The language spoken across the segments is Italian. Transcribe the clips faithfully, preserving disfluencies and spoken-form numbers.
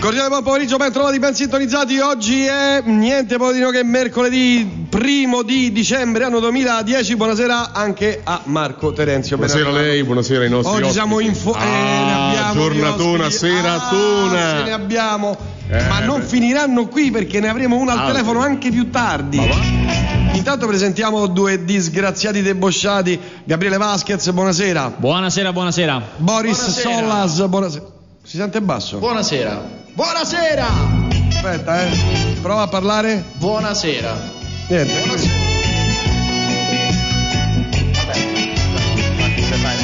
Cordiale buon pomeriggio, ben trovati, ben sintonizzati. Oggi è niente poco di no che mercoledì primo di dicembre anno duemiladieci. Buonasera anche a Marco Terenzio. Buonasera a lei, buonasera ai nostri Oggi ospiti. Siamo in fo- ah, eh, ne abbiamo giornatona, seratona. Ah, ce ne abbiamo, eh, ma non beh. finiranno qui perché ne avremo uno al ah, telefono anche più tardi. Ma va? Intanto presentiamo due disgraziati debosciati. Gabriele Vasquez, buonasera. Buonasera, buonasera. Boris Sollazzo, buonasera. Si sente basso? Buonasera. Buonasera. Aspetta, eh. Prova a parlare. Buonasera. Niente. Buonasera. Vabbè.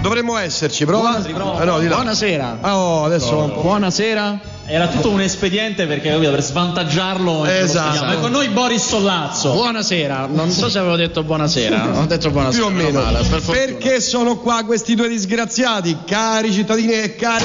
Dovremmo esserci, prova. Buonasera. Ah, no, di là. Buonasera. Oh, adesso oh. Un po'. Buonasera. Era tutto un espediente perché capito, per svantaggiarlo. Esatto. E con noi Boris Sollazzo. Buonasera. Non so se avevo detto buonasera. Ho detto buonasera. Più o meno. Male, per perché sono qua questi due disgraziati, cari cittadini e cari.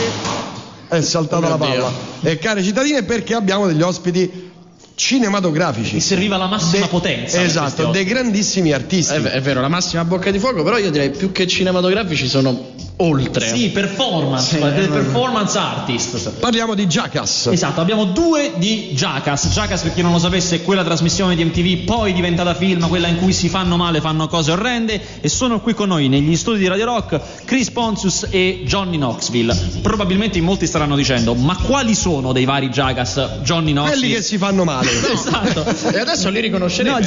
È saltata oh la palla. Dio. E cari cittadini, perché abbiamo degli ospiti cinematografici. Mi serviva la massima de... potenza. Esatto, dei grandissimi artisti. È, è vero, la massima bocca di fuoco, però io direi più che cinematografici sono oltre. Sì, performance, sì, del performance artist. Parliamo di Jackass. Esatto, abbiamo due di Jackass. Jackass, per chi non lo sapesse, è quella trasmissione di M T V poi diventata film, quella in cui si fanno male, fanno cose orrende, e sono qui con noi negli studi di Radio Rock Chris Pontius e Johnny Knoxville. Probabilmente in molti staranno dicendo: ma quali sono dei vari Jackass Johnny Knoxville? Quelli che si fanno male. No. Esatto. E adesso li riconosceremo. No.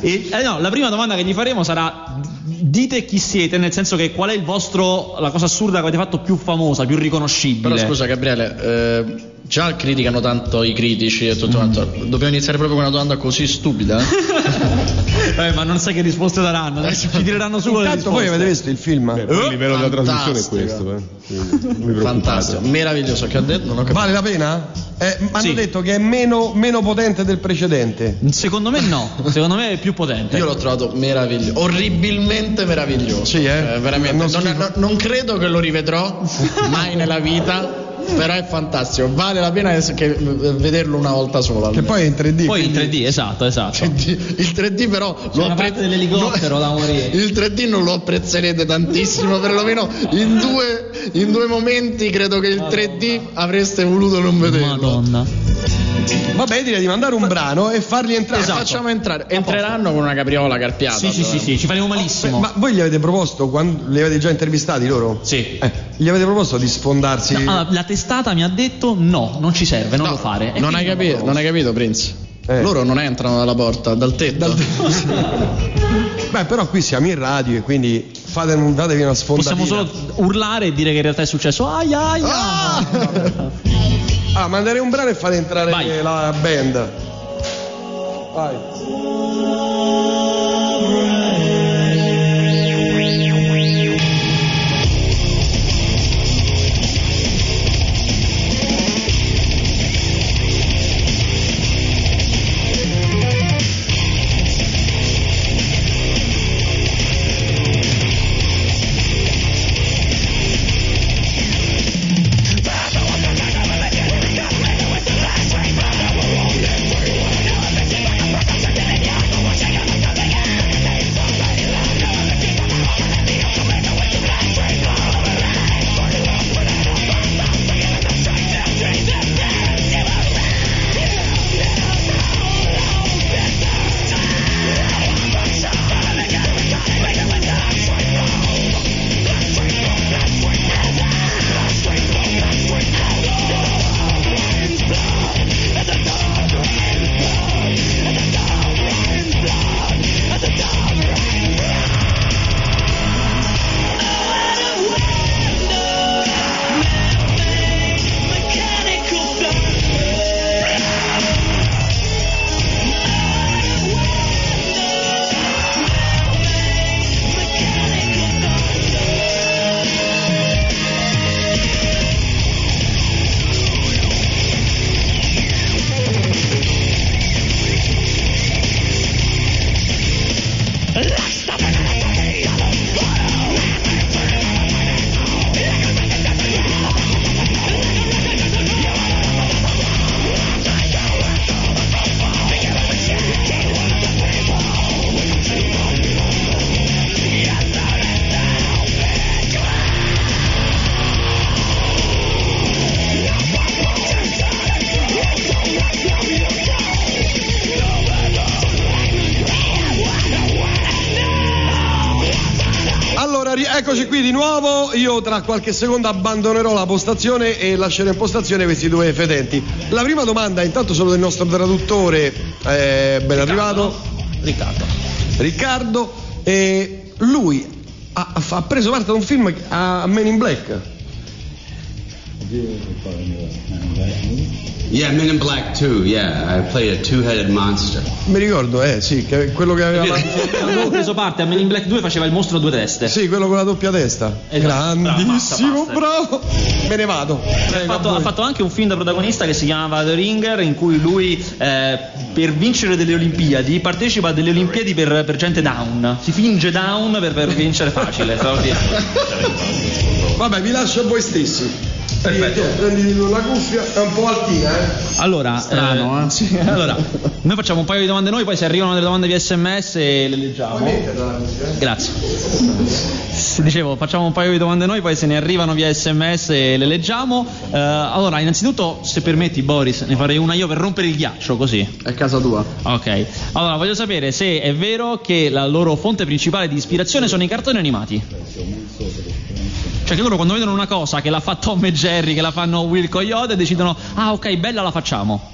E, eh, no, la prima domanda che gli faremo sarà: dite chi siete, nel senso che qual è il vostro, la cosa assurda che avete fatto più famosa, più riconoscibile. Però scusa Gabriele, eh, già criticano tanto i critici e tutto quanto. Mm. Dobbiamo iniziare proprio con una domanda così stupida? Eh, ma non sai che risposte daranno, ci tireranno su. Intanto voi avete visto il film? Beh, poi il livello Fantastico. della trasmissione è questo, eh. Non fantastico, meraviglioso, che ha detto, non ho capito. Vale la pena? Eh, hanno sì. detto che è meno, meno potente del precedente. Secondo me no, secondo me è più potente. Io l'ho trovato meraviglioso, orribilmente meraviglioso. Sì, eh? Eh, veramente. Non, non, non credo che lo rivedrò mai nella vita. Però è fantastico, vale la pena che vederlo una volta sola. Che poi è in tre D. Poi in tre D, esatto, esatto. Il tre D però c'è lo appre- dell'elicottero da morire. Il tre D non lo apprezzerete tantissimo, perlomeno in due, in due momenti credo che il tre D avreste voluto non vederlo. Madonna. Vabbè, direi di mandare un brano e farli entrare. Esatto. Facciamo entrare. Entreranno con una capriola carpiata. Sì, sì, sì, sì, ci faremo malissimo. Ma voi gli avete proposto, quando li avete già intervistati loro? Sì. Eh, gli avete proposto di sfondarsi? No, allora, la testata mi ha detto no, non ci serve, non no, lo fare. E non hai capito, non hai capito, Prince. Eh. Loro non entrano dalla porta, dal tetto. Dal tetto. Beh, però qui siamo in radio e quindi fate, datevi una sfondatina. Possiamo solo urlare e dire che in realtà è successo. Aia, aia. Ah! Ah, mandare un brano e fare entrare Vai. la band. Vai. signori, eccoci qui di nuovo. Io tra qualche secondo abbandonerò la postazione e lascerò in postazione questi due fedenti. La prima domanda, intanto, sono del nostro traduttore, eh, ben arrivato Riccardo. Riccardo, eh, lui ha, ha preso parte ad un film a Men in Black. Yeah, Men in Black two, yeah, I played a two-headed monster. Mi ricordo, eh, sì, che quello che aveva avevo preso parte a Men in Black due, faceva il mostro a due teste. Sì, quello con la doppia testa. Esatto. Grandissimo, bravo. Me ne vado. Ha fatto, ha fatto anche un film da protagonista che si chiamava The Ringer, in cui lui eh, per vincere delle Olimpiadi partecipa a delle Olimpiadi per, per gente down. Si finge down per, per vincere facile. Vabbè, vi lascio a voi stessi. Perfetto. Prendi la cuffia, è un po' altina, eh? Allora, strano, eh? Sì, allora, noi facciamo un paio di domande noi, poi se arrivano delle domande via sms le leggiamo. Grazie. Dicevo, facciamo un paio di domande noi, poi se ne arrivano via sms le leggiamo. Uh, allora, innanzitutto, se permetti, Boris, ne farei una io per rompere il ghiaccio, così. È casa tua. Ok. Allora, voglio sapere se è vero che la loro fonte principale di ispirazione sono i cartoni animati. Cioè che loro quando vedono una cosa che la fa Tom e Jerry, che la fanno Will Coyote, decidono, ah ok, bella, la facciamo.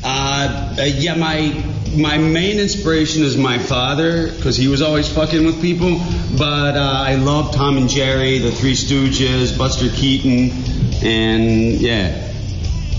Uh, yeah, my, my main inspiration is my father, because he was always fucking with people, but uh, I love Tom and Jerry, the Three Stooges, Buster Keaton, and yeah.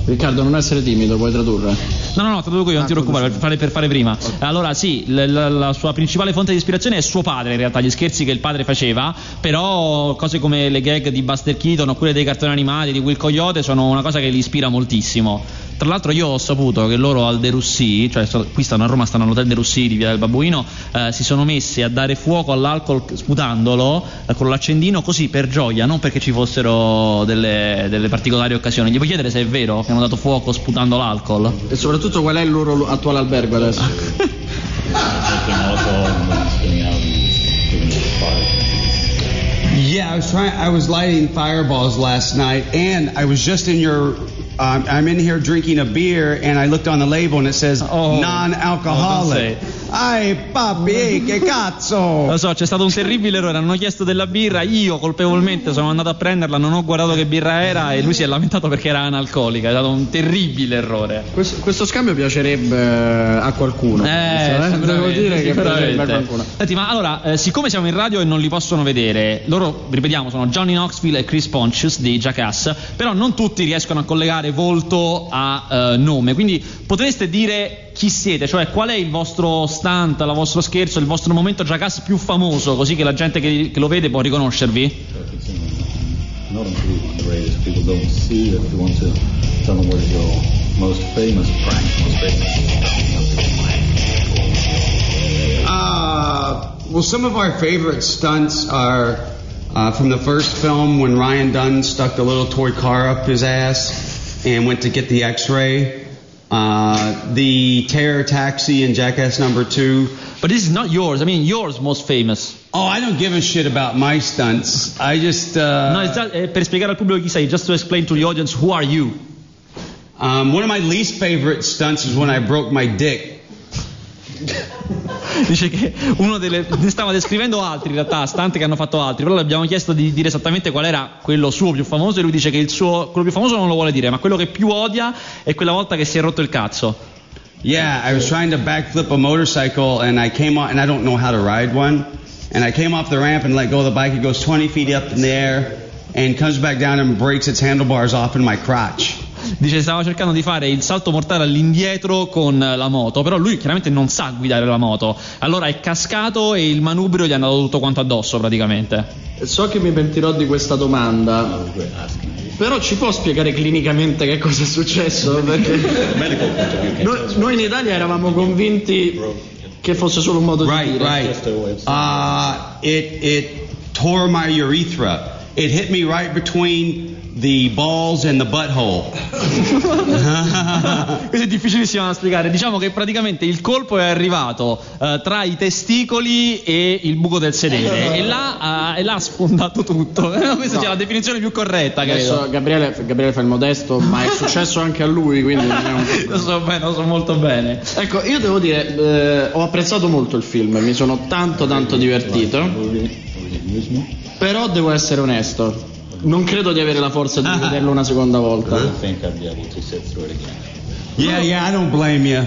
Riccardo, non essere timido, puoi tradurre? No, no, no, traduco io, non ti preoccupare, per fare, per fare prima. Allora, sì, la, la sua principale fonte di ispirazione è suo padre, in realtà, gli scherzi che il padre faceva, però cose come le gag di Buster Keaton oppure dei cartoni animati di Will Coyote sono una cosa che li ispira moltissimo. Tra l'altro io ho saputo che loro al De Russi, cioè qui stanno a Roma, stanno all'hotel De Russi di Via del Babuino, eh, si sono messi a dare fuoco all'alcol sputandolo eh, con l'accendino, così per gioia, non perché ci fossero delle, delle particolari occasioni. Gli puoi chiedere se è vero che hanno dato fuoco sputando l'alcol? E soprattutto qual è il loro attuale albergo adesso? Yeah, I was trying, I was lighting fireballs last night and I was just in your... Um, I'm in here drinking a beer, and I looked on the label, and it says oh, non-alcoholic. Ai papi, che cazzo! Lo so, c'è stato un terribile errore. Hanno chiesto della birra. Io colpevolmente sono andato a prenderla, non ho guardato che birra era, e lui si è lamentato perché era analcolica. È stato un terribile errore. Questo, questo scambio piacerebbe a qualcuno. Eh, devo dire che piacerebbe a qualcuno. Senti, ma allora, eh, siccome siamo in radio e non li possono vedere, loro, ripetiamo, sono Johnny Knoxville e Chris Pontius di Jackass, però non tutti riescono a collegare volto a eh, nome, quindi potreste dire chi siete, cioè qual è il vostro stunt, il vostro scherzo, il vostro momento Jackass più famoso, così che la gente che, che lo vede può riconoscervi? Uh, well, some of our favorite stunts are uh, from the first film when Ryan Dunn stuck the little toy car up his ass and went to get the x-ray, uh, the terror taxi in Jackass number two. But this is not yours. I mean, yours most famous. Oh, I don't give a shit about my stunts. I just... Uh, no, it's not, eh, per spiegare al pubblico chi sei, just to explain to the audience, who are you? Um, one of my least favorite stunts is when I broke my dick. Dice che uno delle... ne stava descrivendo altri in realtà, stanti che hanno fatto altri, però gli abbiamo chiesto di dire esattamente qual era quello suo più famoso e lui dice che il suo, quello più famoso non lo vuole dire, ma quello che più odia è quella volta che si è rotto il cazzo. Yeah, I was trying to backflip a motorcycle and I came on, and I don't know how to ride one, and I came off the ramp and let go of the bike, it goes twenty feet up in the air and comes back down and breaks its handlebars off in my crotch. Dice stava cercando di fare il salto mortale all'indietro con la moto, però lui chiaramente non sa guidare la moto, allora è cascato e il manubrio gli è andato tutto quanto addosso praticamente. So che mi pentirò di questa domanda, però ci può spiegare clinicamente che cosa è successo? Perché noi, noi in Italia eravamo convinti che fosse solo un modo di right, dire right. Uh, it, it tore my urethra. It hit me right between the balls and the butthole. Questo è difficilissimo da spiegare. Diciamo che praticamente il colpo è arrivato uh, tra i testicoli e il buco del sedere e là uh, ha sfondato tutto. Questa no. C'è la definizione più corretta. Adesso Gabriele, Gabriele fa il modesto, ma è successo anche a lui, quindi non è un lo so bene, lo so molto bene. Ecco, io devo dire, eh, ho apprezzato molto il film, mi sono tanto tanto divertito. Però devo essere onesto, non credo di avere la forza di ah. vederlo una seconda volta. I think I'll be able to sit through it again. Yeah, yeah, I don't blame you.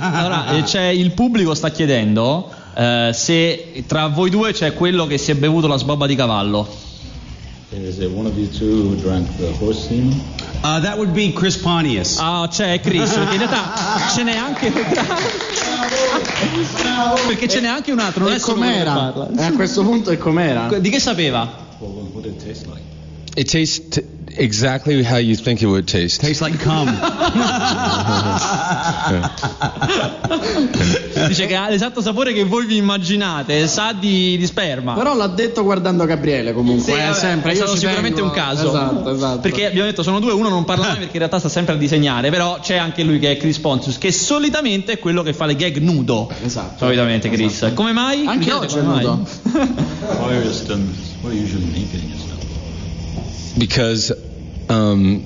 Allora, cioè, il pubblico sta chiedendo eh, se tra voi due c'è quello che si è bevuto la sbobba di cavallo. Is there one of you two who drank the horse semen? Uh, that would be Chris Pontius. Ah, c'è Chris, perché in realtà ce n'è anche perché ce n'è anche un altro, non è com'era. E a questo punto è com'era. Di che sapeva? Well, what did it taste like? It tastes t- exactly how you think it would taste. Tastes like cum. Dice che ha l'esatto sapore che voi vi immaginate, sa di, di sperma. Però l'ha detto guardando Gabriele comunque. Sì, eh, sempre. È stato io sicuramente vengo... un caso. Esatto, esatto. Perché abbiamo detto sono due, uno non parla mai perché in realtà sta sempre a disegnare. Però c'è anche lui che è Chris Pontius, che solitamente è quello che fa le gag nudo. Esatto. Solitamente Chris. Esatto. Come mai? Anche oggi è nudo. Because um,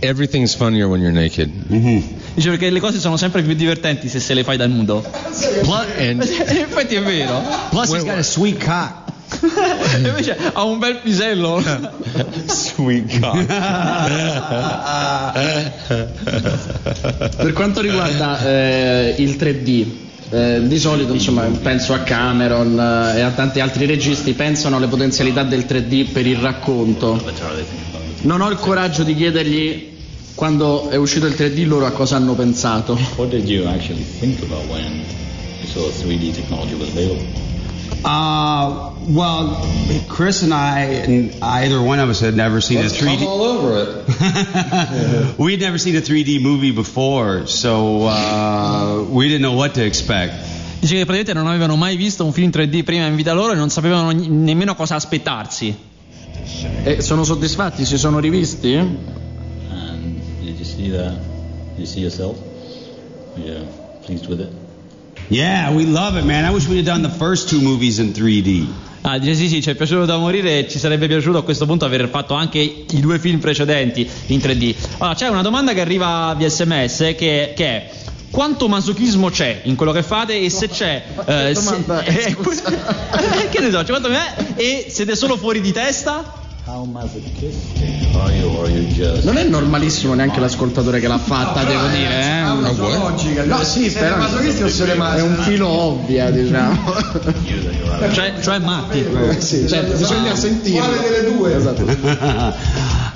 everything's funnier when you're naked. Mm-hmm. Dice perché le cose sono sempre più divertenti se se le fai da nudo. Plus, and infatti è vero. Plus he's got a sweet cock. E invece ha un bel pisello. Sweet cock. Per quanto riguarda eh, il tre D, Eh, di solito insomma penso a Cameron eh, e a tanti altri registi, pensano alle potenzialità del tre D per il racconto. Non ho il coraggio di chiedergli quando è uscito il tre D loro a cosa hanno pensato. What did you actually think about when you saw three D technology was available? Uh, well, Chris and I, and either one of us had never seen Let's a three D. Come all over it. Yeah. We had never seen a three D movie before, so uh, we didn't know what to expect. Dice che praticamente non avevano mai visto un film tre D prima in vita loro e non sapevano nemmeno cosa aspettarsi. E sono soddisfatti? Si sono rivisti? And did you see that? Did you see yourself? Yeah, pleased with it. Yeah, we love it, man. I wish we had done the first two movies in three D. Ah, dice sì, sì, ci è piaciuto da morire e ci sarebbe piaciuto a questo punto aver fatto anche i due film precedenti in tre D. Allora, c'è una domanda che arriva via S M S che, che è: quanto masochismo c'è in quello che fate e se c'è... Eh, che domanda se, è? Eh, eh, che ne so, cioè, me, e siete solo fuori di testa? Non è normalissimo neanche l'ascoltatore che l'ha fatta, no, devo dire, eh? Ha una sua logica. No, sì, però è un filo ovvia, diciamo. Cioè, cioè matti. Sì, cioè, bisogna sentire. Quale delle due? Esatto. Uh,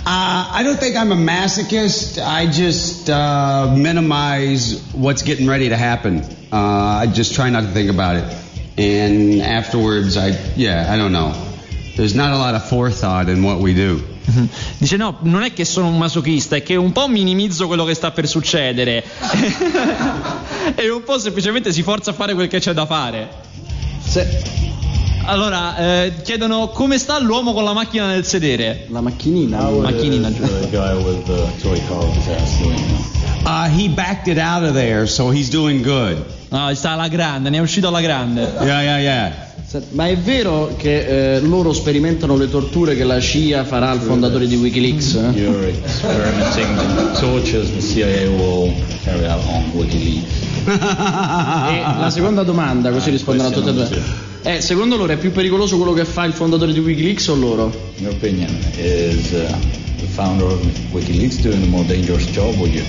I don't think I'm a masochist. I just uh, minimize what's getting ready to happen. Uh, I just try not to think about it. And afterwards, I yeah, I don't know. There's not a lot of forethought in what we do. Dice no, non è che sono un masochista, è che un po' minimizzo quello che sta per succedere e un po' semplicemente si forza a fare quel che c'è da fare. Se... Allora, eh, chiedono come sta l'uomo con la macchina nel sedere. La macchinina. La macchinina. Uh, he backed it out of there, so he's doing good. No, sta alla grande, ne è uscito alla grande. Yeah, yeah, yeah. Ma è vero che eh, loro sperimentano le torture che la C I A farà al fondatore di WikiLeaks? Eh? You're experimenting the tortures the C I A will carry out on WikiLeaks. E la seconda domanda, così rispondono a tutte e due. Eh, secondo loro è più pericoloso quello che fa il fondatore di WikiLeaks o loro? Your opinion is uh, the founder of WikiLeaks doing a more dangerous job or you?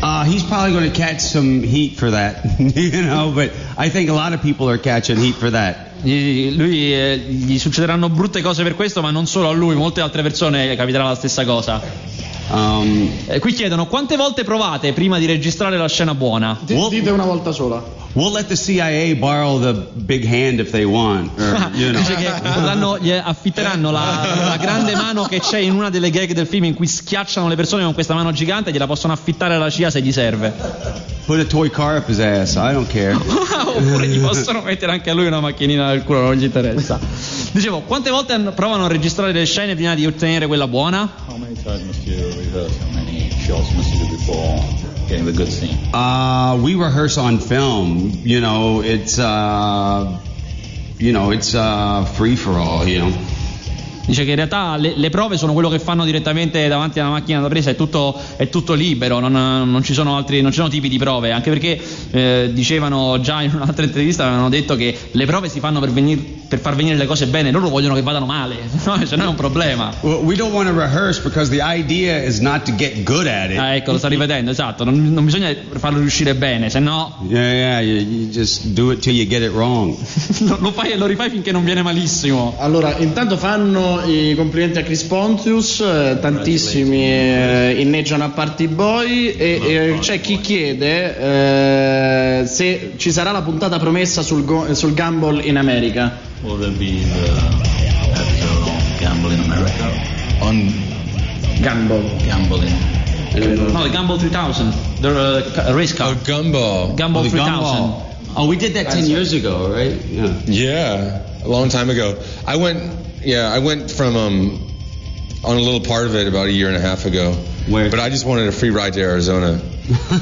Uh, he's probably going to catch some heat for that, you know, but I think a lot of people are catching heat for that. Lui eh, gli succederanno brutte cose per questo, ma non solo a lui, molte altre persone capiterà la stessa cosa. Um, eh, qui chiedono quante volte provate prima di registrare la scena buona. We'll, dite una volta sola. We'll let the C I A borrow the big hand if they want. Or, you know. Dice che potranno, gli affitteranno la, la grande mano che c'è in una delle gag del film in cui schiacciano le persone con questa mano gigante, gliela possono affittare alla C I A se gli serve. Put a toy car up his ass, I don't care. Oppure gli possono mettere anche a lui una macchinina nel culo, non gli interessa. Dicevo, quante volte provano a registrare le scene prima di ottenere quella buona? How many times must you rehearse? How many shots must you do before getting the good scene? Uh, we rehearse on film, you know, it's uh, you know, it's uh, free for all, you know. dice che in realtà le, le prove sono quello che fanno direttamente davanti alla macchina da presa, è tutto, è tutto libero, non, non ci sono altri, non ci sono tipi di prove, anche perché eh, dicevano già in un'altra intervista, avevano detto che le prove si fanno per, venir, per far venire le cose bene, loro vogliono che vadano male, no? Cioè non è un problema. Well, we don't want to rehearse because the idea is not to get good at it. Ah, ecco, lo sta rivedendo, esatto, non, non bisogna farlo riuscire bene, se no yeah, yeah, you, you just do it till you get it wrong. lo, lo, fai, lo rifai finché non viene malissimo. Allora, intanto fanno i complimenti a Chris Pontius, eh, tantissimi eh, inneggiano a Party Boy e eh, c'è chi chiede eh, se ci sarà la puntata promessa sul, go- sul Gumball in America. Will there be the episode on Gumball in America? On Gumball. Gumball in... No, the Gumball three thousand, the uh, race car. Oh, Gumball. Gumball oh, three thousand. Oh, we did that ten years ago, right? Yeah. Yeah, a long time ago. I went, yeah, I went from um, on a little part of it about a year and a half ago. Where? But I just wanted a free ride to Arizona. Dice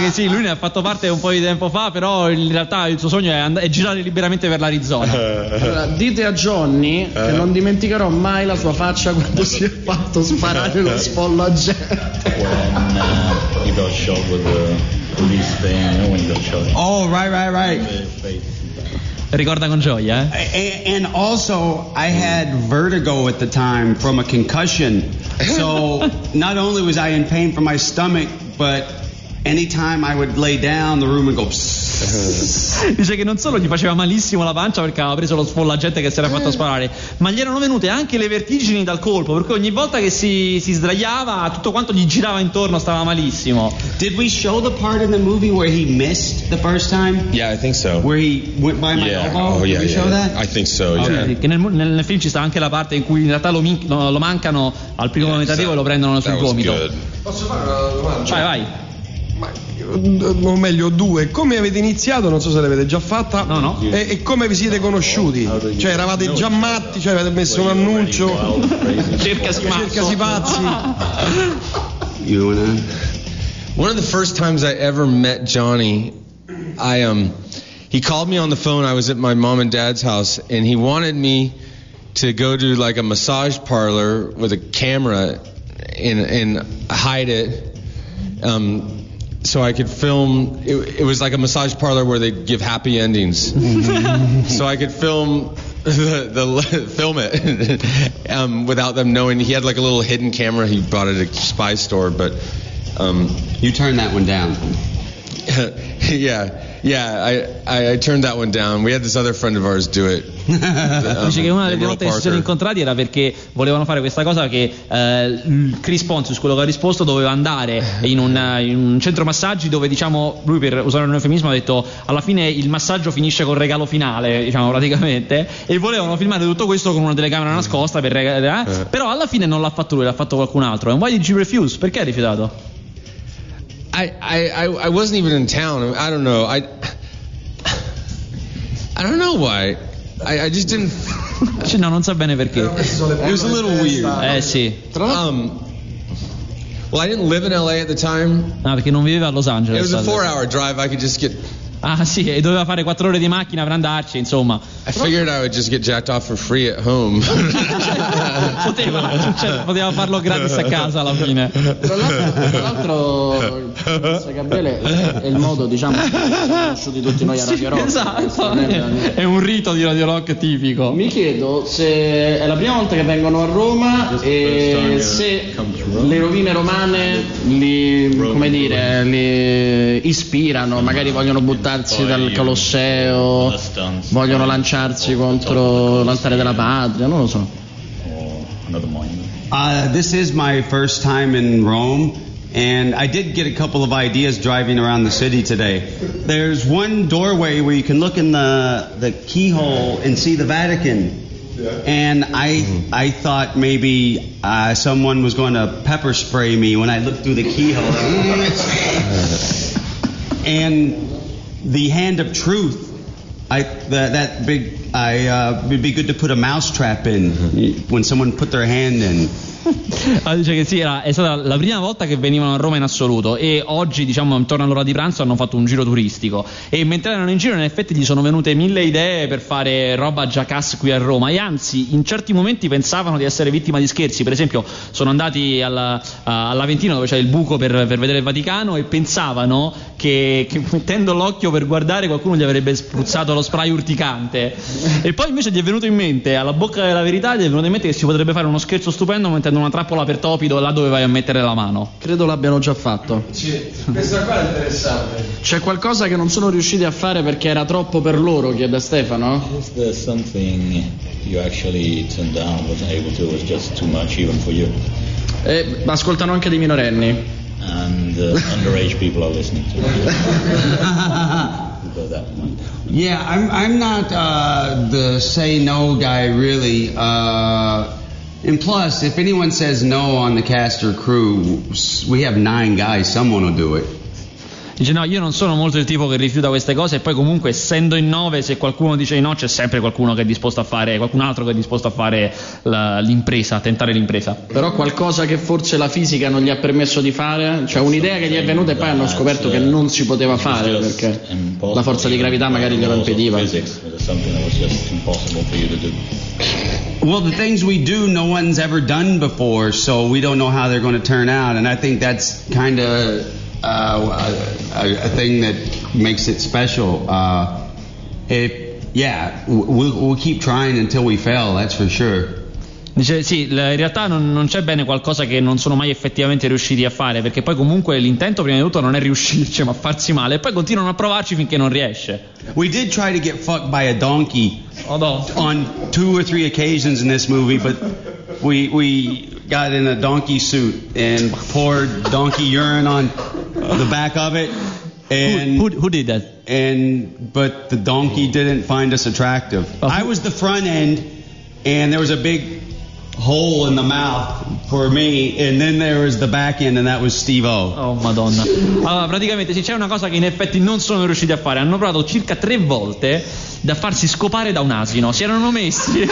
che sì, lui ne ha fatto parte un po' di tempo fa, però in realtà il suo sogno è, and- è girare liberamente per l'Arizona. Allora, dite a Johnny che non dimenticherò mai la sua faccia quando si è fatto sparare lo spollo a gente. When uh, he got shot with the police thing, you know, when he got shot. Oh, right, right, right. Ricorda con gioia, eh? And also I had vertigo at the time from a concussion. So not only was I in pain from my stomach, but anytime I would lay down the room and go psss. Dice che non solo gli faceva malissimo la pancia perché aveva preso lo sfollagente che si era fatto sparare, ma gli erano venute anche le vertigini dal colpo, perché ogni volta che si, si sdraiava tutto quanto gli girava intorno, stava malissimo. Did we show the part in the movie where he missed the first time? Yeah, I think so. Where he went by my yeah. elbow? Oh, yeah, Did we yeah, show yeah. that? I think so, yeah. Oh, sì, che nel, nel, nel film ci sta anche la parte in cui in realtà lo, min- lo, lo mancano al primo momentativo e lo prendono sul gomito. Good. Posso fare una domanda? Vai, vai. Ma, o meglio due, come avete iniziato, non so se l'avete già fatta, no, no. E, e come vi siete conosciuti, cioè eravate già matti, cioè avete messo un annuncio cercasi, cercasi pazzi. One of the first times I ever met Johnny, I um he called me on the phone. I was at my mom and dad's house and he wanted me to go to like a massage parlor with a camera and, and hide it um so I could film. It, it was like a massage parlor where they give happy endings. So I could film the, the film it um, without them knowing. He had like a little hidden camera he bought at a spy store, but um, you turned that one down. yeah, yeah, I, I I turned that one down. We had this other friend of ours do it. Dice che una delle volte che si sono incontrati era perché volevano fare questa cosa che eh, Chris Pontius, quello che ha risposto, doveva andare in un, in un centro massaggi dove, diciamo, lui per usare un eufemismo ha detto alla fine il massaggio finisce col regalo finale, diciamo praticamente, e volevano filmare tutto questo con una telecamera nascosta per regalare, eh? Però alla fine non l'ha fatto lui, l'ha fatto qualcun altro. And why did you refuse? Perché hai rifiutato? I, I, I wasn't even in town. I don't know. I I don't know why. I, I just didn't. Cioè, no, non so bene perché. It was a little weird. Eh sì. Um, well, I didn't live in L A at the time. Ah, perché non viveva a Los Angeles. It was a four-hour drive. I could just get. Ah sì, e doveva fare quattro ore di macchina per andarci, insomma. I figured I would just get jacked off for free at home. poteva, cioè, poteva farlo gratis a casa alla fine. Tra l'altro, tra l'altro penso che Gabriele è il modo, diciamo, che siamo conosciuti tutti noi a Radio Rock. Sì, esatto, è, è un rito di Radio Rock tipico. Mi chiedo se è la prima volta che vengono a Roma just e se le rovine romane li, come dire, li ispirano, magari vogliono buttare dal Colosseo, vogliono lanciarsi contro l'altare della patria, non lo so. Uh, this is my first time in Rome and I did get a couple of ideas driving around the city today. There's one doorway where you can look in the, the keyhole and see the Vatican. And I I thought maybe uh, someone was going to pepper spray me when I looked through the keyhole. And the hand of truth, I that, that big, I uh, it'd be good to put a mouse trap in when someone put their hand in. Allora, dice che sì, era, è stata la prima volta che venivano a Roma in assoluto, e oggi, diciamo, intorno all'ora di pranzo hanno fatto un giro turistico, e mentre erano in giro in effetti gli sono venute mille idee per fare roba Jackass qui a Roma, e anzi in certi momenti pensavano di essere vittima di scherzi. Per esempio sono andati alla, a, all'Aventino, dove c'è il buco per, per vedere il Vaticano, e pensavano che, che mettendo l'occhio per guardare qualcuno gli avrebbe spruzzato lo spray urticante, e poi invece gli è venuto in mente, alla bocca della verità, gli è venuto in mente che si potrebbe fare uno scherzo stupendo mettendo una trappola per Topido là dove vai a mettere la mano. Credo l'abbiano già fatto. C'è, questa qua è interessante. C'è qualcosa che non sono riusciti a fare perché era troppo per loro, chiede Stefano. Is there something you actually turned down, wasn't able to, was just too much even for you? E ascoltano anche dei minorenni. And uh, underage people are listening to it. Yeah, I'm I'm not uh, the say no guy really. Uh, and plus, if anyone says no on the cast or crew, we have nine guys. Someone will do it. Dice no, io non sono molto il tipo che rifiuta queste cose, e poi comunque essendo in nove, se qualcuno dice no c'è sempre qualcuno che è disposto a fare, qualcun altro che è disposto a fare la, l'impresa, a tentare l'impresa. Però qualcosa che forse la fisica non gli ha permesso di fare, cioè un'idea che gli è venuta e poi hanno scoperto che non si poteva fare perché la forza di gravità magari glielo impediva. Well, the things we do, no one's ever done before, so we don't know how they're going to turn out, and I think that's kind of Uh, a, a thing that makes it special. Uh, it, yeah, we'll, we'll keep trying until we fail, that's for sure. Dice sì, in realtà non, non c'è bene qualcosa che non sono mai effettivamente riusciti a fare, perché poi comunque l'intento prima di tutto non è riuscirci ma farsi male, e poi continuano a provarci finché non riesce. We did try to get fucked by a donkey oh, no. on two or three occasions in this movie, but we we got in a donkey suit and poured donkey urine on the back of it. And who, who, who did that? And but the donkey didn't find us attractive. Oh. I was the front end, and there was a big hole in the mouth for me, and then there was the back end, and that was Steve-O. Oh madonna. Allora praticamente sì, c'è una cosa che in effetti non sono riusciti a fare. Hanno provato circa tre volte da farsi scopare da un asino. Si erano messi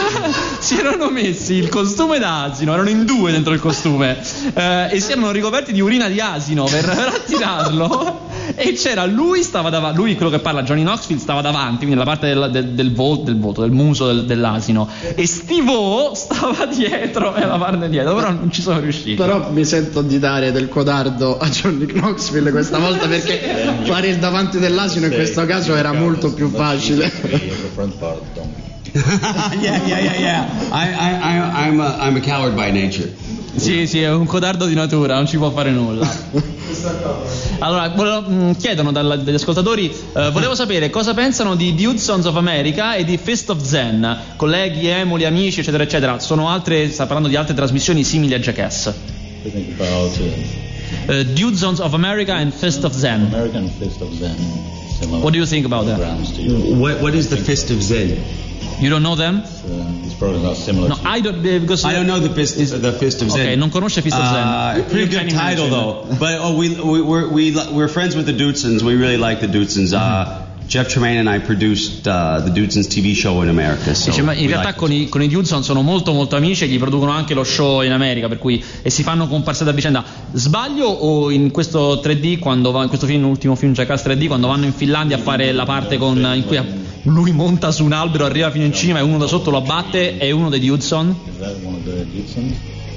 si erano messi il costume da asino, erano in due dentro il costume, eh, e si erano ricoperti di urina di asino per, per attirarlo, e c'era lui stava davanti, lui quello che parla, Johnny Knoxville, stava davanti, quindi la parte del, del, del, vol- del volto, del muso del, dell'asino, e Steve-O stava dietro e la parte dietro, però non ci sono riuscito. Però mi sento di dare del codardo a Johnny Knoxville questa volta, perché sì, fare il davanti dell'asino in questo caso era molto più facile. yeah, yeah, yeah, yeah. I, I, I'm, a, I'm a coward by nature. Sì, sì, è un codardo di natura, non ci può fare nulla. Allora, chiedono dagli ascoltatori, eh, volevo sapere cosa pensano di Dudesons of America e di Fist of Zen, colleghi, emuli, amici, eccetera, eccetera. Sono altre, sta parlando di altre trasmissioni simili a Jackass. Uh, Dudesons of America and Fist of Zen. American Fist of Zen. What do you think about that? What, what is the Fist of Zen? You don't know them? It's, uh, it's probably not similar. No, to I don't uh, because I don't know the fist, is, the Fist of Zen. Okay, non conosce Fist of Zen. Uh, pretty good title though. But oh, we we we're, we we're friends with the Dudesons. We really like the Dudesons. Uh, Jeff Tremaine and I produced uh, the Dudesons T V show in America. So dice, ma in realtà like con, i, con i Dudesons sono molto molto amici e gli producono anche lo show in America, per cui, e si fanno comparse da vicenda. Sbaglio o in questo tre D, quando va in questo film, l'ultimo film Jackass tre D, quando vanno in Finlandia a fare la parte con in cui a, lui monta su un albero, arriva fino in cima e uno da sotto lo abbatte, è uno dei Hudson?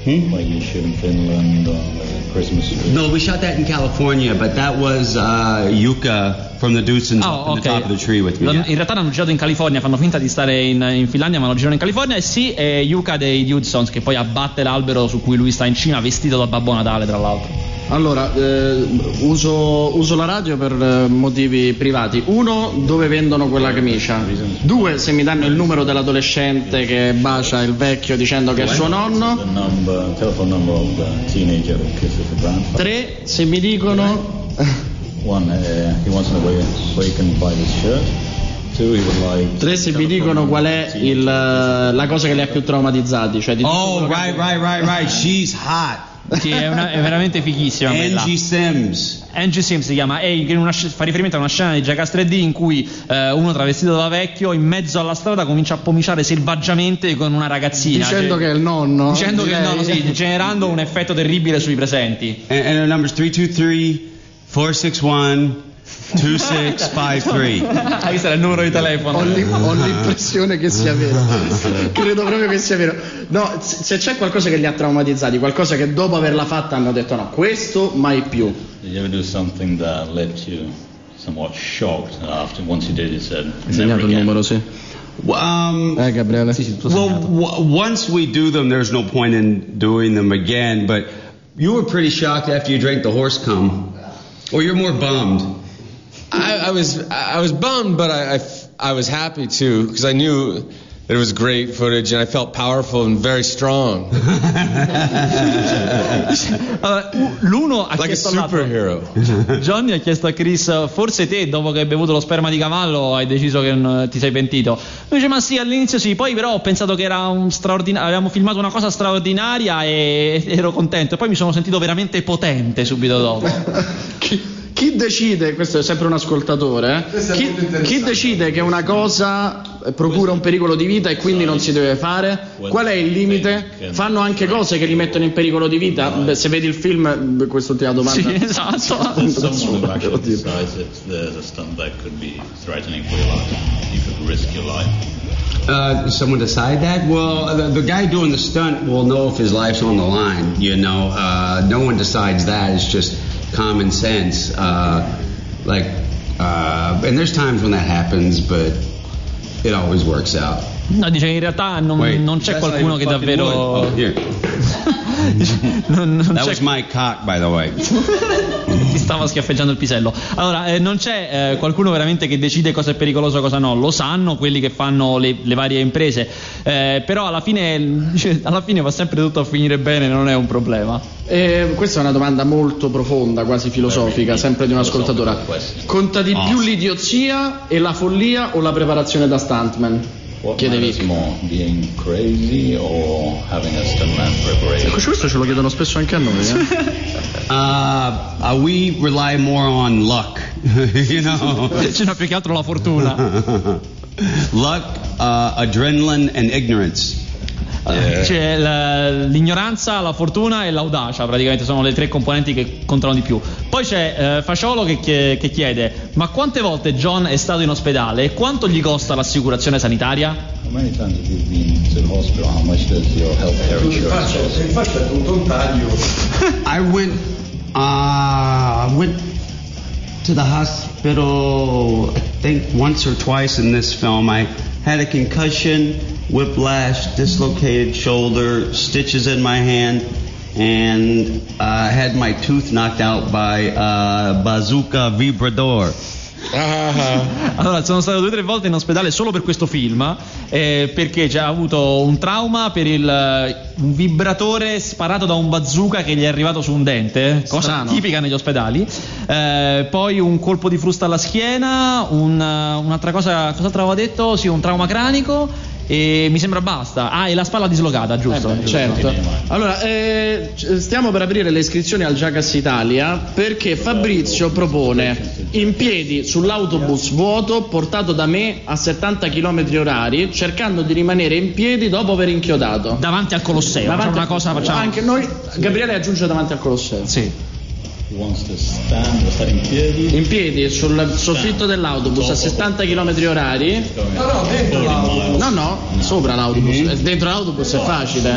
Hmm? Like you shoot in Finland on uh, Christmas. No, we shot that in California, but that was uh, Yuka from the Dudesons oh, up okay. in the top of the tree with me. L- yeah. In realtà l'hanno girato in California, fanno finta di stare in, in Finlandia, ma lo girano in California, e sì, è Yuka dei Dudesons che poi abbatte l'albero su cui lui sta in Cina, vestito da Babbo Natale tra l'altro. Allora, eh, uso, uso la radio per eh, motivi privati. Uno, dove vendono quella camicia. Due, se mi danno il numero dell'adolescente che bacia il vecchio dicendo che è suo nonno. Tre, se mi dicono tre, se mi dicono qual è il, la cosa che li ha più traumatizzati, cioè di... Oh, right, right, right, right, she's hot. Sì, è, una, è veramente fighissima. Angie Sims. Angie Sims si chiama, e fa riferimento a una scena di Jackass tre D in cui eh, uno travestito da vecchio in mezzo alla strada comincia a pomiciare selvaggiamente con una ragazzina, dicendo cioè, che è il nonno, dicendo che è il nonno, sì, generando un effetto terribile sui presenti. And, and the numbers three two three, four six one, two six five three. Ah, questo era il numero di telefono. Ho, li, ho l'impressione che sia vero. Credo proprio che sia vero. No, se c'è qualcosa che li ha traumatizzati, qualcosa che dopo averla fatta hanno detto no, questo mai più. Did you ever do something that left you somewhat shocked after once you did it said never again? Il numero, sì. Um, eh, Gabriele. Sì, sì, well, w- once we do them there's no point in doing them again, but you were pretty shocked after you drank the horse cum. Or you're more bummed. I, I was I was bummed, but I, I, I was happy too because I knew that it was great footage and I felt powerful and very strong. uh, l'uno ha like chiesto a superhero. Johnny ha chiesto a Chris: forse te, dopo che hai bevuto lo sperma di cavallo, hai deciso che non ti sei pentito. Lui dice: ma sì, all'inizio sì, poi però ho pensato che era un straordinario, avevamo filmato una cosa straordinaria e ero contento. E poi mi sono sentito veramente potente subito dopo. Chi decide, questo è sempre un ascoltatore, eh? chi, chi decide che una cosa procura un pericolo di vita e quindi non si deve fare? Qual è il limite? Fanno anche cose che li mettono in pericolo di vita? Beh, se vedi il film, quest'ultima domanda. Sì, esatto. Uh, someone decide that? Well, the, the guy doing the stunt will know if his life's on the line, you know. Uh, no one decides that, it's just common sense, uh, like, uh, and there's times when that happens, but it always works out. No, dice che in realtà non, Wait, non c'è qualcuno che davvero. Oh, here. non, non that c'è... was my cock, by the way. Ti stavo schiaffeggiando il pisello. Allora, eh, non c'è eh, qualcuno veramente che decide cosa è pericoloso e cosa no. Lo sanno quelli che fanno le, le varie imprese, eh, però alla fine, cioè, alla fine va sempre tutto a finire bene, non è un problema. Eh, questa è una domanda molto profonda, quasi filosofica, sempre di un ascoltatore. Conta di più l'idiozia e la follia o la preparazione da stuntman? Being crazy or having a stuntman preparation? Questo ce lo chiedono spesso anche a noi. Eh? Uh, we rely more on luck, you know. C'è più che altro la fortuna. Luck, uh, adrenaline and ignorance. Yeah. C'è la, l'ignoranza, la fortuna e l'audacia, praticamente sono le tre componenti che contano di più. Poi c'è eh, Fasciolo che, che, che chiede: ma quante volte John è stato in ospedale e quanto gli costa l'assicurazione sanitaria? Infatti è tutto un taglio. I went uh, I went to the hospital I think once or twice in this film. I had a concussion, whiplash, dislocated shoulder, stitches in my hand, and I uh, had my tooth knocked out by uh, bazooka vibrador. Ah. Allora, sono stato due o tre volte in ospedale solo per questo film, eh, perché già ha avuto un trauma per il un vibratore sparato da un bazooka che gli è arrivato su un dente, cosa tipica negli ospedali, eh, poi un colpo di frusta alla schiena, un, un'altra cosa, cos'altro avevo detto? Sì, un trauma cranico. E mi sembra basta. Ah, e la spalla dislocata, giusto? Eh beh, certo. Allora, eh, stiamo per aprire le iscrizioni al Jackass Italia perché Fabrizio propone: in piedi sull'autobus vuoto portato da me a settanta chilometri orari, cercando di rimanere in piedi dopo aver inchiodato. Davanti al Colosseo. Davanti una al... cosa facciamo. Anche noi, Gabriele aggiunge davanti al Colosseo. Sì. In piedi. in piedi sul soffitto dell'autobus a settanta chilometri orari. No, no, dentro l'autobus. No, no, sopra l'autobus. Mm-hmm. Dentro l'autobus è facile.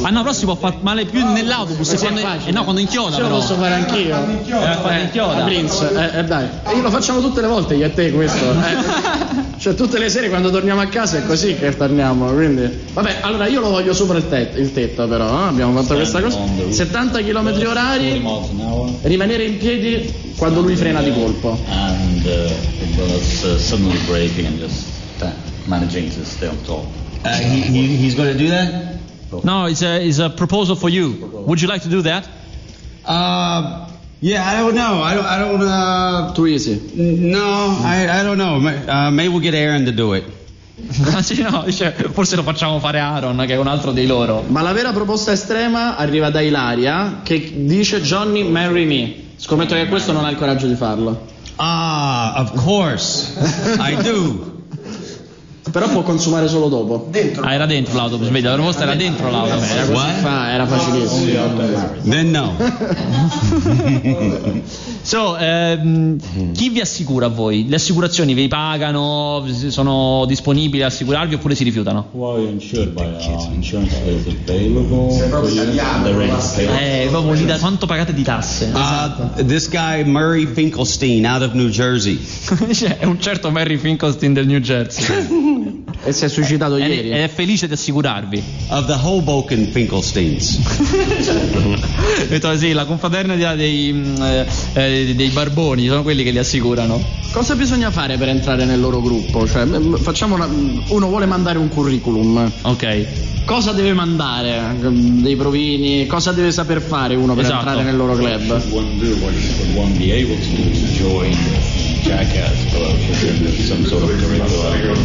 Ah no, però si può far male più nell'autobus. Quando è facile. Eh no, quando inchioda. Ce lo posso fare anch'io. Eh, quando inchioda. Prince, eh, eh, dai. E lo facciamo tutte le volte io e te questo. Eh. Cioè tutte le sere quando torniamo a casa è così che torniamo, quindi vabbè, allora io lo voglio sopra il tetto, il tetto però, eh? Abbiamo fatto questa cosa. settanta chilometri orari, rimanere in piedi quando lui frena di colpo. And uh, suddenly braking and just managing to stay on top. He he's going to do that? No, it's a it's a proposal for you. Would you like to do that? Uh Yeah, I don't know. I don't. I don't uh, Too easy. No, I. I don't know. Uh, maybe we'll get Aaron to do it. Anzi no, cioè, forse lo facciamo fare Aaron, che è un altro dei loro. Ma la vera proposta estrema arriva da Ilaria, che dice Johnny marry me. Scommetto che questo non ha il coraggio di farlo. Ah, of course I do. Però può consumare solo dopo. Dentro. Ah, era dentro l'autobus, vedi, la proposta era dentro l'autobus. Era così fa, era facilissimo. Then no. So, ehm, chi vi assicura a voi? Le assicurazioni vi pagano? Sono disponibili a assicurarvi oppure si rifiutano? Well, insured by our insurance is available. Sei proprio italiano. Eh, proprio lì da quanto pagate di tasse? Uh, esatto. This guy Murray Finkelstein out of New Jersey. Cioè, è un certo Murray Finkelstein del New Jersey. E si è suicidato eh, ieri. Ed è felice di assicurarvi. Of the Hoboken Finkelsteins. Detto, sì, la confraternita dei, eh, dei barboni sono quelli che li assicurano. Cosa bisogna fare per entrare nel loro gruppo? Cioè, facciamo una, uno vuole mandare un curriculum. Ok. Cosa deve mandare? Dei provini? Cosa deve saper fare uno per esatto. entrare nel loro club? Jackass, well, some sort of curriculum.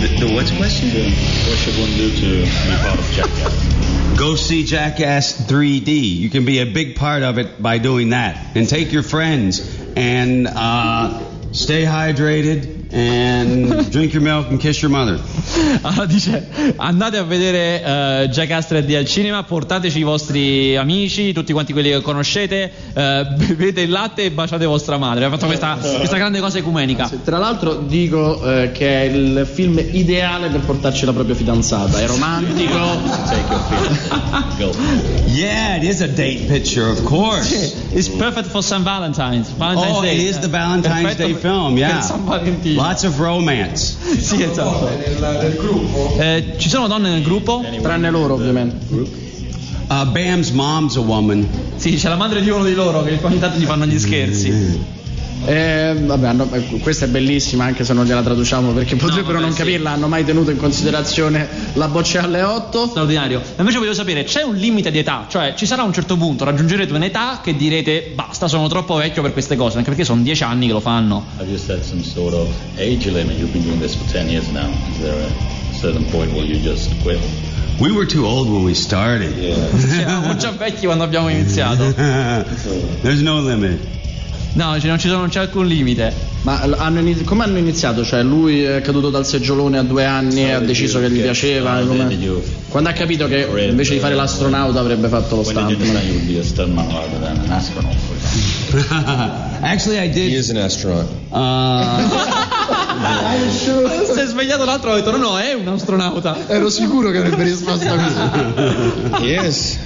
The, the what question? What should one do to be part of Jackass? Go see Jackass three D. You can be a big part of it by doing that. And take your friends and uh, stay hydrated. And drink your milk and kiss your mother. Allora dice, andate a vedere uh, Jackass tre D al cinema, portateci i vostri amici, tutti quanti quelli che conoscete, uh, bevete il latte e baciate vostra madre. Ha fatto questa, questa grande cosa ecumenica. Tra l'altro dico eh, che è il film ideale per portarci la propria fidanzata. È romantico. Take your film. Go. Yeah, it is a date picture, of course. It's perfect for Saint Valentine's. Valentine's oh, Day. It is the Valentine's Day film, yeah. Per San Valentino. Lots of romance. Sì, esatto. Nel, nel gruppo? Eh, ci sono donne nel gruppo? Tranne loro, ovviamente. Uh, Bam's mom's a woman. Sì, c'è la madre di uno di loro che ogni tanto gli fanno gli scherzi. Eh, vabbè, no, questa è bellissima, anche se non gliela traduciamo perché potrebbero no, vabbè, non capirla. Sì. Hanno mai tenuto in considerazione la boccia alle otto? Straordinario. Ma invece voglio sapere, c'è un limite di età? Cioè, ci sarà un certo punto, raggiungerete un'età che direte basta, sono troppo vecchio per queste cose, anche perché sono dieci anni che lo fanno. Have you set some sort of age limit? You've been doing this for ten years now. Is there a certain point where you just quit? We were too old when we started. Yeah. Cioè, eravamo già vecchi quando abbiamo iniziato. There's no limit. No, non, ci sono, non c'è alcun limite. Ma hanno inizi- come hanno iniziato? Cioè, lui è caduto dal seggiolone a due anni e ha deciso che gli piaceva. Come... Quando ha capito che invece di fare l'astronauta avrebbe fatto lo stampo. Actually, I did. He is an astronaut. Uh... si è svegliato l'altro e ha detto: no, no, è un astronauta. Ero sicuro che avrebbe risposto così. Yes.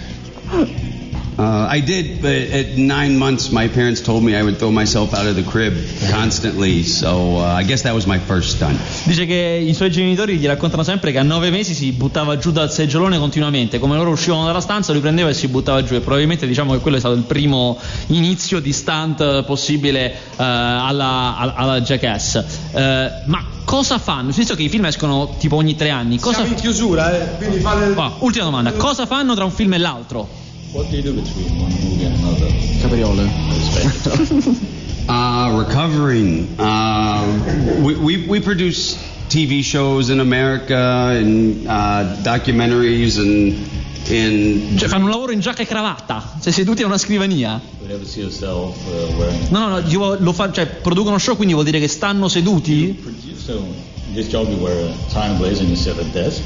Uh, I did, but at nine months, my parents told me I would throw myself out of the crib constantly, so uh, I guess that was my first stunt. Dice che i suoi genitori gli raccontano sempre che a nove mesi si buttava giù dal seggiolone continuamente, come loro uscivano dalla stanza lui prendeva e si buttava giù, e probabilmente diciamo che quello è stato il primo inizio di stunt possibile uh, alla, alla Jackass. Uh, ma cosa fanno? Visto che i film escono tipo ogni tre anni, cosa siamo in chiusura, eh? Quindi fate... ah, ultima domanda, cosa fanno tra un film e l'altro? What do you do between one movie and another? Capriole. uh, recovering. Uh, we, we we produce T V shows in America and uh, documentaries and in. Cioè, fanno un lavoro in giacca e cravatta. Cioè, seduti a una scrivania. Yourself, uh, wearing... No, no, no. Lo fa, cioè, producono show, quindi vuol dire che stanno seduti. So, this job you wear a time blazer and you sit at a desk.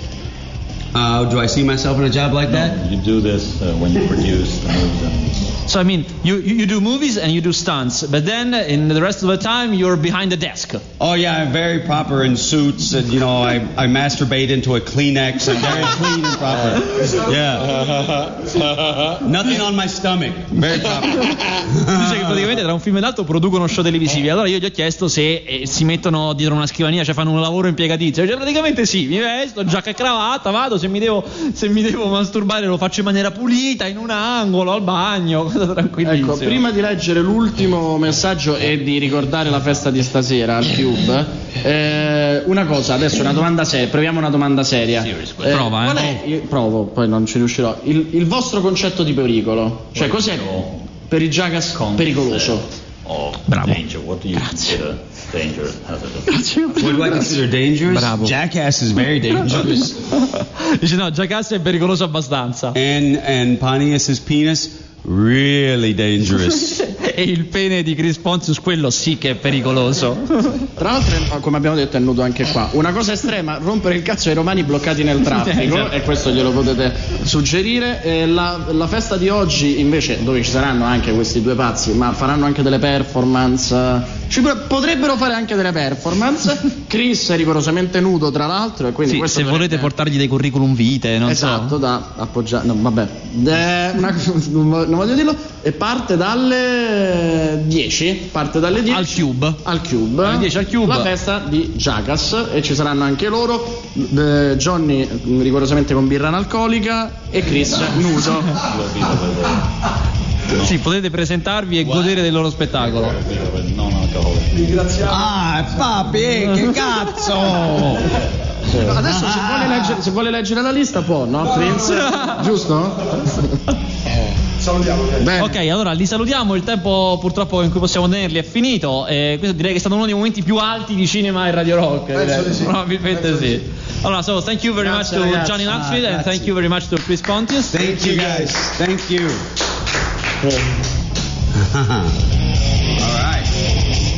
Uh, do I see myself in a job like no, that? You do this uh, when you produce the movies. So I mean, you, you you do movies and you do stunts, but then in the rest of the time you're behind the desk. Oh yeah, I'm very proper in suits, and you know I, I masturbate into a Kleenex. I'm very clean and proper. Yeah. Nothing on my stomach. Very proper. Dice che praticamente tra un film e l'altro producono show televisivi. Allora io gli ho chiesto se eh, si mettono dietro una scrivania, cioè fanno un lavoro impiegatizio. Cioè praticamente sì, mi vesto, giacca e cravatta, vado. Se mi, devo, se mi devo masturbare lo faccio in maniera pulita, in un angolo, al bagno, cosa tranquillissima. Ecco, prima di leggere l'ultimo messaggio e di ricordare la festa di stasera al Cube, eh, una cosa, adesso una domanda seria, proviamo una domanda seria. Eh, Prova, eh. Qual è, io provo, poi non ci riuscirò. Il, il vostro concetto di pericolo, cioè cos'è per il Jackass pericoloso? Oh, bravo. Danger, what do you Grazie. Consider? dangerous. What do I consider dangerous? Bravo. Jackass is very dangerous. Dice no, Jackass è pericoloso abbastanza. And and Pontius's penis really dangerous. E il pene di Chris Pontius, quello sì che è pericoloso. Tra l'altro, come abbiamo detto, è nudo anche qua. Una cosa estrema, rompere il cazzo ai romani bloccati nel traffico, e questo glielo potete suggerire. E la, la festa di oggi invece, dove ci saranno anche questi due pazzi, ma faranno anche delle performance, ci potrebbero fare anche delle performance. Chris è rigorosamente nudo, tra l'altro, e quindi sì, questo se potrebbe... volete portargli dei curriculum vitae, non esatto, so. Da appoggiare, no, vabbè, eh, una... non voglio dirlo. E parte dalle dieci, parte dalle dieci al Cube, al Cube, alle dieci al Cube, la festa di Jackass, e ci saranno anche loro, eh, Johnny rigorosamente con birra analcolica e Chris nudo. Sì, potete presentarvi e godere del loro spettacolo. Ah, papi, che cazzo! Adesso se vuole leggere, se vuole leggere la lista può, no? Prince, giusto? Salutiamo. Bene. Ok, allora li salutiamo. Il tempo purtroppo in cui possiamo tenerli è finito. Eh, questo direi che è stato uno dei momenti più alti di cinema e Radio Rock. Penso di sì. Probabilmente sì. Sì. Allora, so thank you very grazie, much to ragazzi. Johnny Knoxville ah, and thank you very much to Chris Pontius. Thank, thank you guys. Thank you. All right.